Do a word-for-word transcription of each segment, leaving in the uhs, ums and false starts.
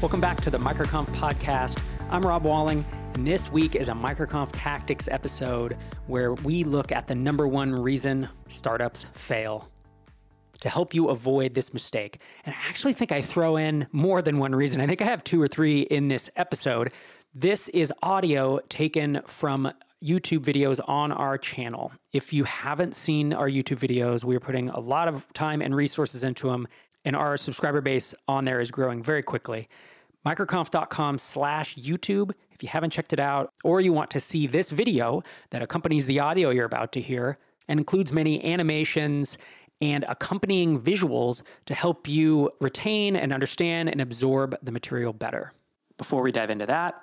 Welcome back to the MicroConf podcast. I'm Rob Walling, and this week is a MicroConf Tactics episode where we look at the number one reason startups fail to help you avoid this mistake. And I actually think I throw in more than one reason. I think I have two or three in this episode. This is audio taken from YouTube videos on our channel. If you haven't seen our YouTube videos, we're putting a lot of time and resources into them, and our subscriber base on there is growing very quickly. microconf.com slash YouTube. If you haven't checked it out, or you want to see this video that accompanies the audio you're about to hear and includes many animations and accompanying visuals to help you retain and understand and absorb the material better. Before we dive into that,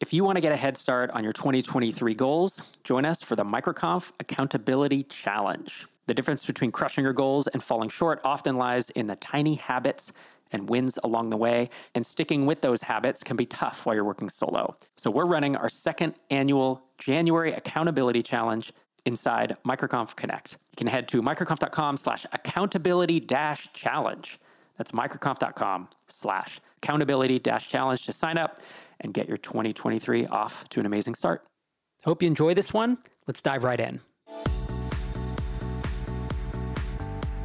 if you want to get a head start on your twenty twenty-three goals, join us for the MicroConf Accountability Challenge. The difference between crushing your goals and falling short often lies in the tiny habits and wins along the way, and sticking with those habits can be tough while you're working solo. So we're running our second annual January Accountability Challenge inside MicroConf Connect. You can head to microconf.com slash accountability dash challenge. That's microconf.com slash accountability dash challenge to sign up and get your twenty twenty-three off to an amazing start. Hope you enjoy this one. Let's dive right in.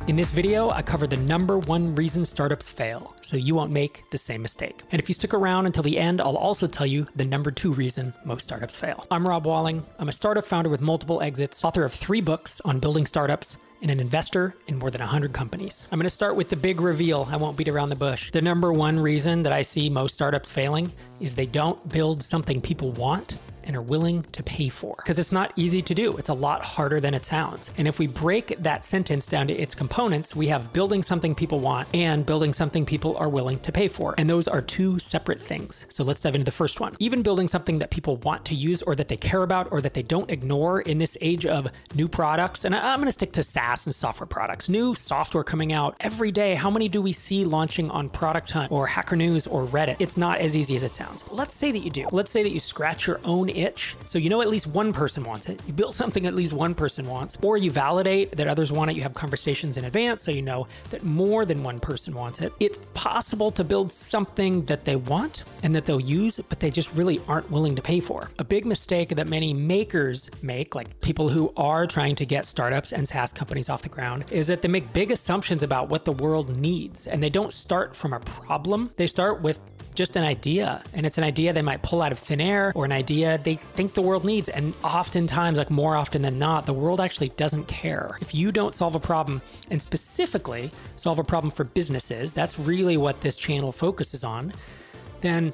In this video, I cover the number one reason startups fail, so you won't make the same mistake. And if you stick around until the end, I'll also tell you the number two reason most startups fail. I'm Rob Walling. I'm a startup founder with multiple exits, author of three books on building startups, and an investor in more than one hundred companies. I'm gonna start with the big reveal. I won't beat around the bush. The number one reason that I see most startups failing is they don't build something people want and are willing to pay for. Because it's not easy to do. It's a lot harder than it sounds. And if we break that sentence down to its components, we have building something people want and building something people are willing to pay for. And those are two separate things. So let's dive into the first one. Even building something that people want to use or that they care about or that they don't ignore in this age of new products, and I'm gonna stick to SaaS and software products. New software coming out every day. How many do we see launching on Product Hunt or Hacker News or Reddit? It's not as easy as it sounds. Let's say that you do. Let's say that you scratch your own itch. So you know at least one person wants it. You build something at least one person wants, or you validate that others want it. You have conversations in advance so you know that more than one person wants it. It's possible to build something that they want and that they'll use, but they just really aren't willing to pay for. A big mistake that many makers make, like people who are trying to get startups and SaaS companies off the ground, is that they make big assumptions about what the world needs, and they don't start from a problem. They start with just an idea, and it's an idea they might pull out of thin air, or an idea they think the world needs. And oftentimes, like more often than not, the world actually doesn't care. If you don't solve a problem, and specifically solve a problem for businesses, that's really what this channel focuses on, then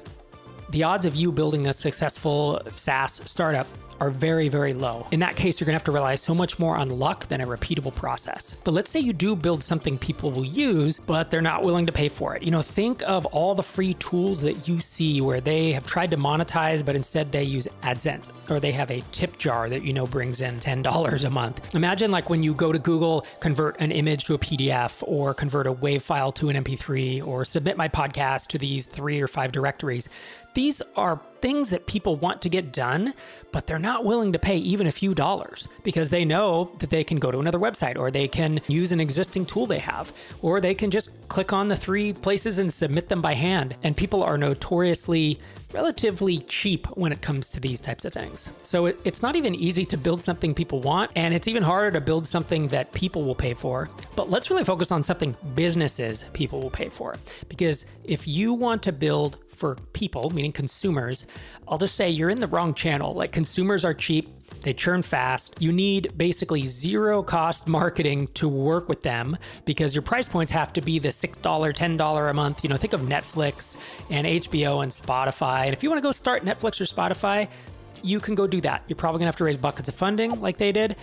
the odds of you building a successful SaaS startup are very, very low. In that case, you're gonna have to rely so much more on luck than a repeatable process. But let's say you do build something people will use, but they're not willing to pay for it. You know, think of all the free tools that you see where they have tried to monetize, but instead they use AdSense, or they have a tip jar that you know brings in ten dollars a month. Imagine like when you go to Google, convert an image to a P D F, or convert a WAV file to an M P three, or submit my podcast to these three or five directories. These are things that people want to get done, but they're not willing to pay even a few dollars because they know that they can go to another website, or they can use an existing tool they have, or they can just click on the three places and submit them by hand. And people are notoriously relatively cheap when it comes to these types of things. So it, it's not even easy to build something people want, and it's even harder to build something that people will pay for. But let's really focus on something businesses people will pay for. Because if you want to build for people, meaning consumers, I'll just say you're in the wrong channel. Like, consumers are cheap, they churn fast. You need basically zero cost marketing to work with them because your price points have to be the six dollars, ten dollars a month. You know, think of Netflix and H B O and Spotify. And if you want to go start Netflix or Spotify, you can go do that. You're probably gonna have to raise buckets of funding like they did.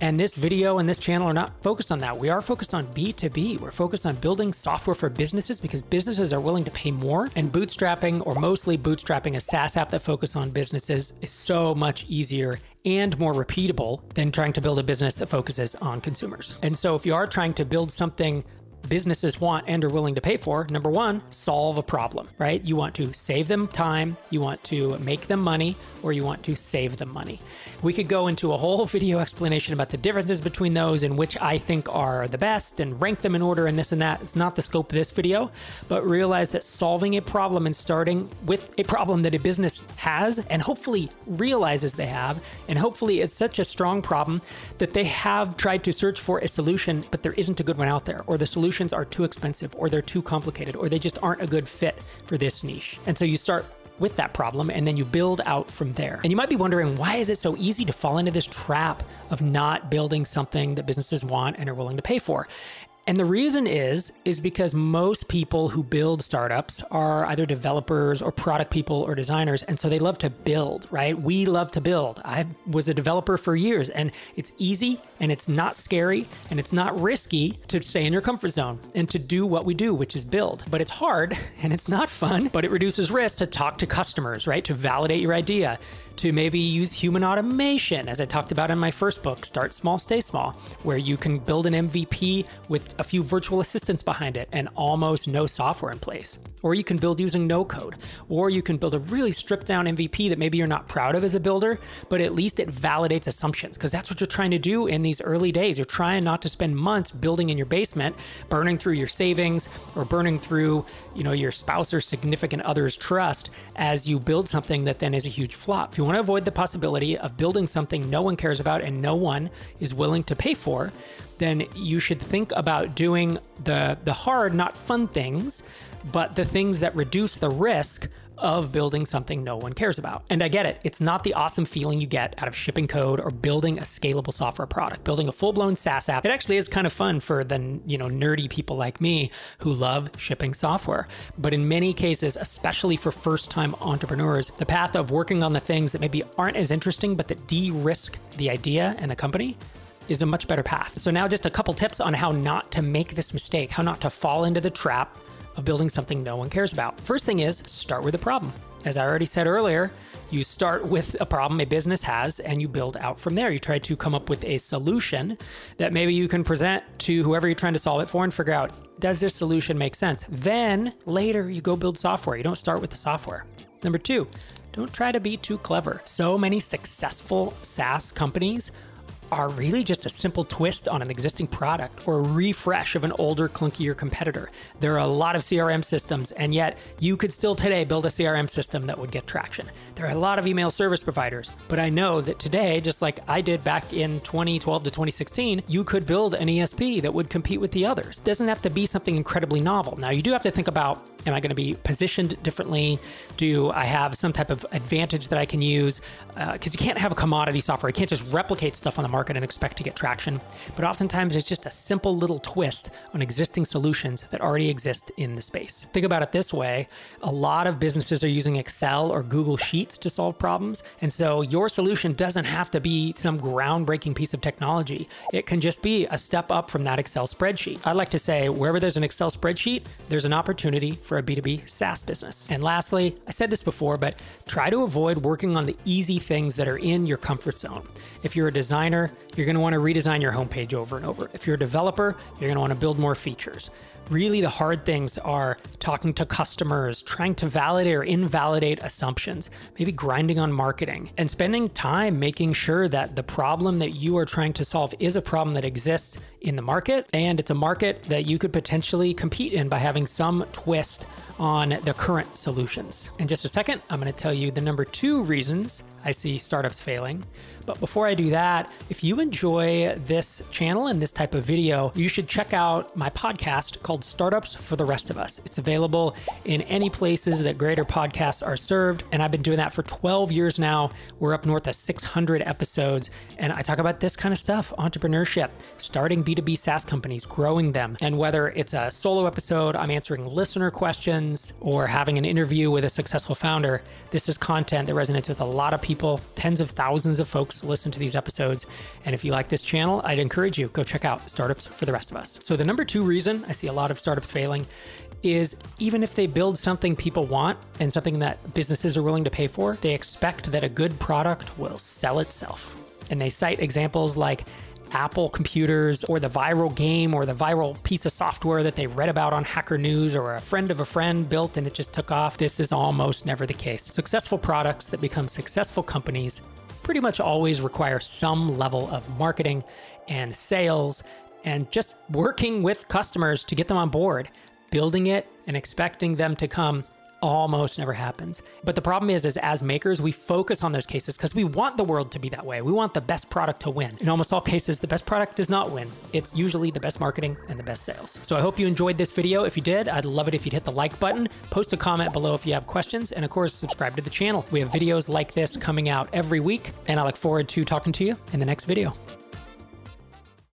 And this video and this channel are not focused on that. We are focused on B two B. We're focused on building software for businesses because businesses are willing to pay more, and bootstrapping, or mostly bootstrapping, a SaaS app that focuses on businesses is so much easier and more repeatable than trying to build a business that focuses on consumers. And so if you are trying to build something businesses want and are willing to pay for. Number one, solve a problem, right? You want to save them time, you want to make them money, or you want to save them money. We could go into a whole video explanation about the differences between those and which I think are the best and rank them in order and this and that. It's not the scope of this video, but realize that solving a problem and starting with a problem that a business has and hopefully realizes they have, and hopefully it's such a strong problem that they have tried to search for a solution, but there isn't a good one out there, or the solutions are too expensive, or they're too complicated, or they just aren't a good fit for this niche. And so you start with that problem, and then you build out from there. And you might be wondering, why is it so easy to fall into this trap of not building something that businesses want and are willing to pay for? And the reason is, is because most people who build startups are either developers or product people or designers. And so they love to build, right? We love to build. I was a developer for years, and it's easy and it's not scary and it's not risky to stay in your comfort zone and to do what we do, which is build. But it's hard and it's not fun, but it reduces risk to talk to customers, right? To validate your idea, to maybe use human automation, as I talked about in my first book, Start Small, Stay Small, where you can build an M V P with a few virtual assistants behind it and almost no software in place. Or you can build using no code, or you can build a really stripped down M V P that maybe you're not proud of as a builder, but at least it validates assumptions, because that's what you're trying to do in these early days. You're trying not to spend months building in your basement, burning through your savings or burning through, you know, your spouse or significant other's trust as you build something that then is a huge flop. If you want to avoid the possibility of building something no one cares about and no one is willing to pay for, then you should think about doing the, the hard, not fun things, but the things that reduce the risk of building something no one cares about. And I get it. It's not the awesome feeling you get out of shipping code or building a scalable software product, building a full-blown SaaS app. It actually is kind of fun for the, you know, nerdy people like me who love shipping software. But in many cases, especially for first-time entrepreneurs, the path of working on the things that maybe aren't as interesting, but that de-risk the idea and the company, is a much better path. So now just a couple tips on how not to make this mistake, how not to fall into the trap of building something no one cares about. First thing is, start with a problem. As I already said earlier, you start with a problem a business has and you build out from there. You try to come up with a solution that maybe you can present to whoever you're trying to solve it for and figure out, does this solution make sense? Then later you go build software. You don't start with the software. Number two, don't try to be too clever. So many successful SaaS companies are really just a simple twist on an existing product or a refresh of an older, clunkier competitor. There are a lot of C R M systems, and yet you could still today build a C R M system that would get traction. There are a lot of email service providers, but I know that today, just like I did back in twenty twelve to twenty sixteen, you could build an E S P that would compete with the others. It doesn't have to be something incredibly novel. Now, you do have to think about, am I going to be positioned differently? Do I have some type of advantage that I can use? Because uh, you can't have a commodity software. You can't just replicate stuff on the market and expect to get traction. But oftentimes it's just a simple little twist on existing solutions that already exist in the space. Think about it this way. A lot of businesses are using Excel or Google Sheets to solve problems. And so your solution doesn't have to be some groundbreaking piece of technology. It can just be a step up from that Excel spreadsheet. I like to say, wherever there's an Excel spreadsheet, there's an opportunity for a B two B SaaS business. And lastly, I said this before, but try to avoid working on the easy things that are in your comfort zone. If you're a designer, you're going to want to redesign your homepage over and over. If you're a developer, you're going to want to build more features. Really, the hard things are talking to customers, trying to validate or invalidate assumptions, maybe grinding on marketing, and spending time making sure that the problem that you are trying to solve is a problem that exists in the market, and it's a market that you could potentially compete in by having some twist on the current solutions. In just a second, I'm going to tell you the number two reasons I see startups failing. But before I do that, if you enjoy this channel and this type of video, you should check out my podcast called Startups for the Rest of Us. It's available in any places that greater podcasts are served. And I've been doing that for twelve years now. We're up north of six hundred episodes. And I talk about this kind of stuff, entrepreneurship, starting B two B SaaS companies, growing them. And whether it's a solo episode, I'm answering listener questions, or having an interview with a successful founder, this is content that resonates with a lot of people. People, tens of thousands of folks listen to these episodes. And if you like this channel, I'd encourage you, go check out Startups for the Rest of Us. So the number two reason I see a lot of startups failing is, even if they build something people want and something that businesses are willing to pay for, they expect that a good product will sell itself. And they cite examples like Apple computers or the viral game or the viral piece of software that they read about on Hacker News or a friend of a friend built and it just took off. This is almost never the case. Successful products that become successful companies pretty much always require some level of marketing and sales and just working with customers to get them on board. Building it and expecting them to come almost never happens. But the problem is, is as makers, we focus on those cases because we want the world to be that way. We want the best product to win. In almost all cases, the best product does not win. It's usually the best marketing and the best sales. So I hope you enjoyed this video. If you did, I'd love it if you'd hit the like button, post a comment below if you have questions, and of course, subscribe to the channel. We have videos like this coming out every week, and I look forward to talking to you in the next video.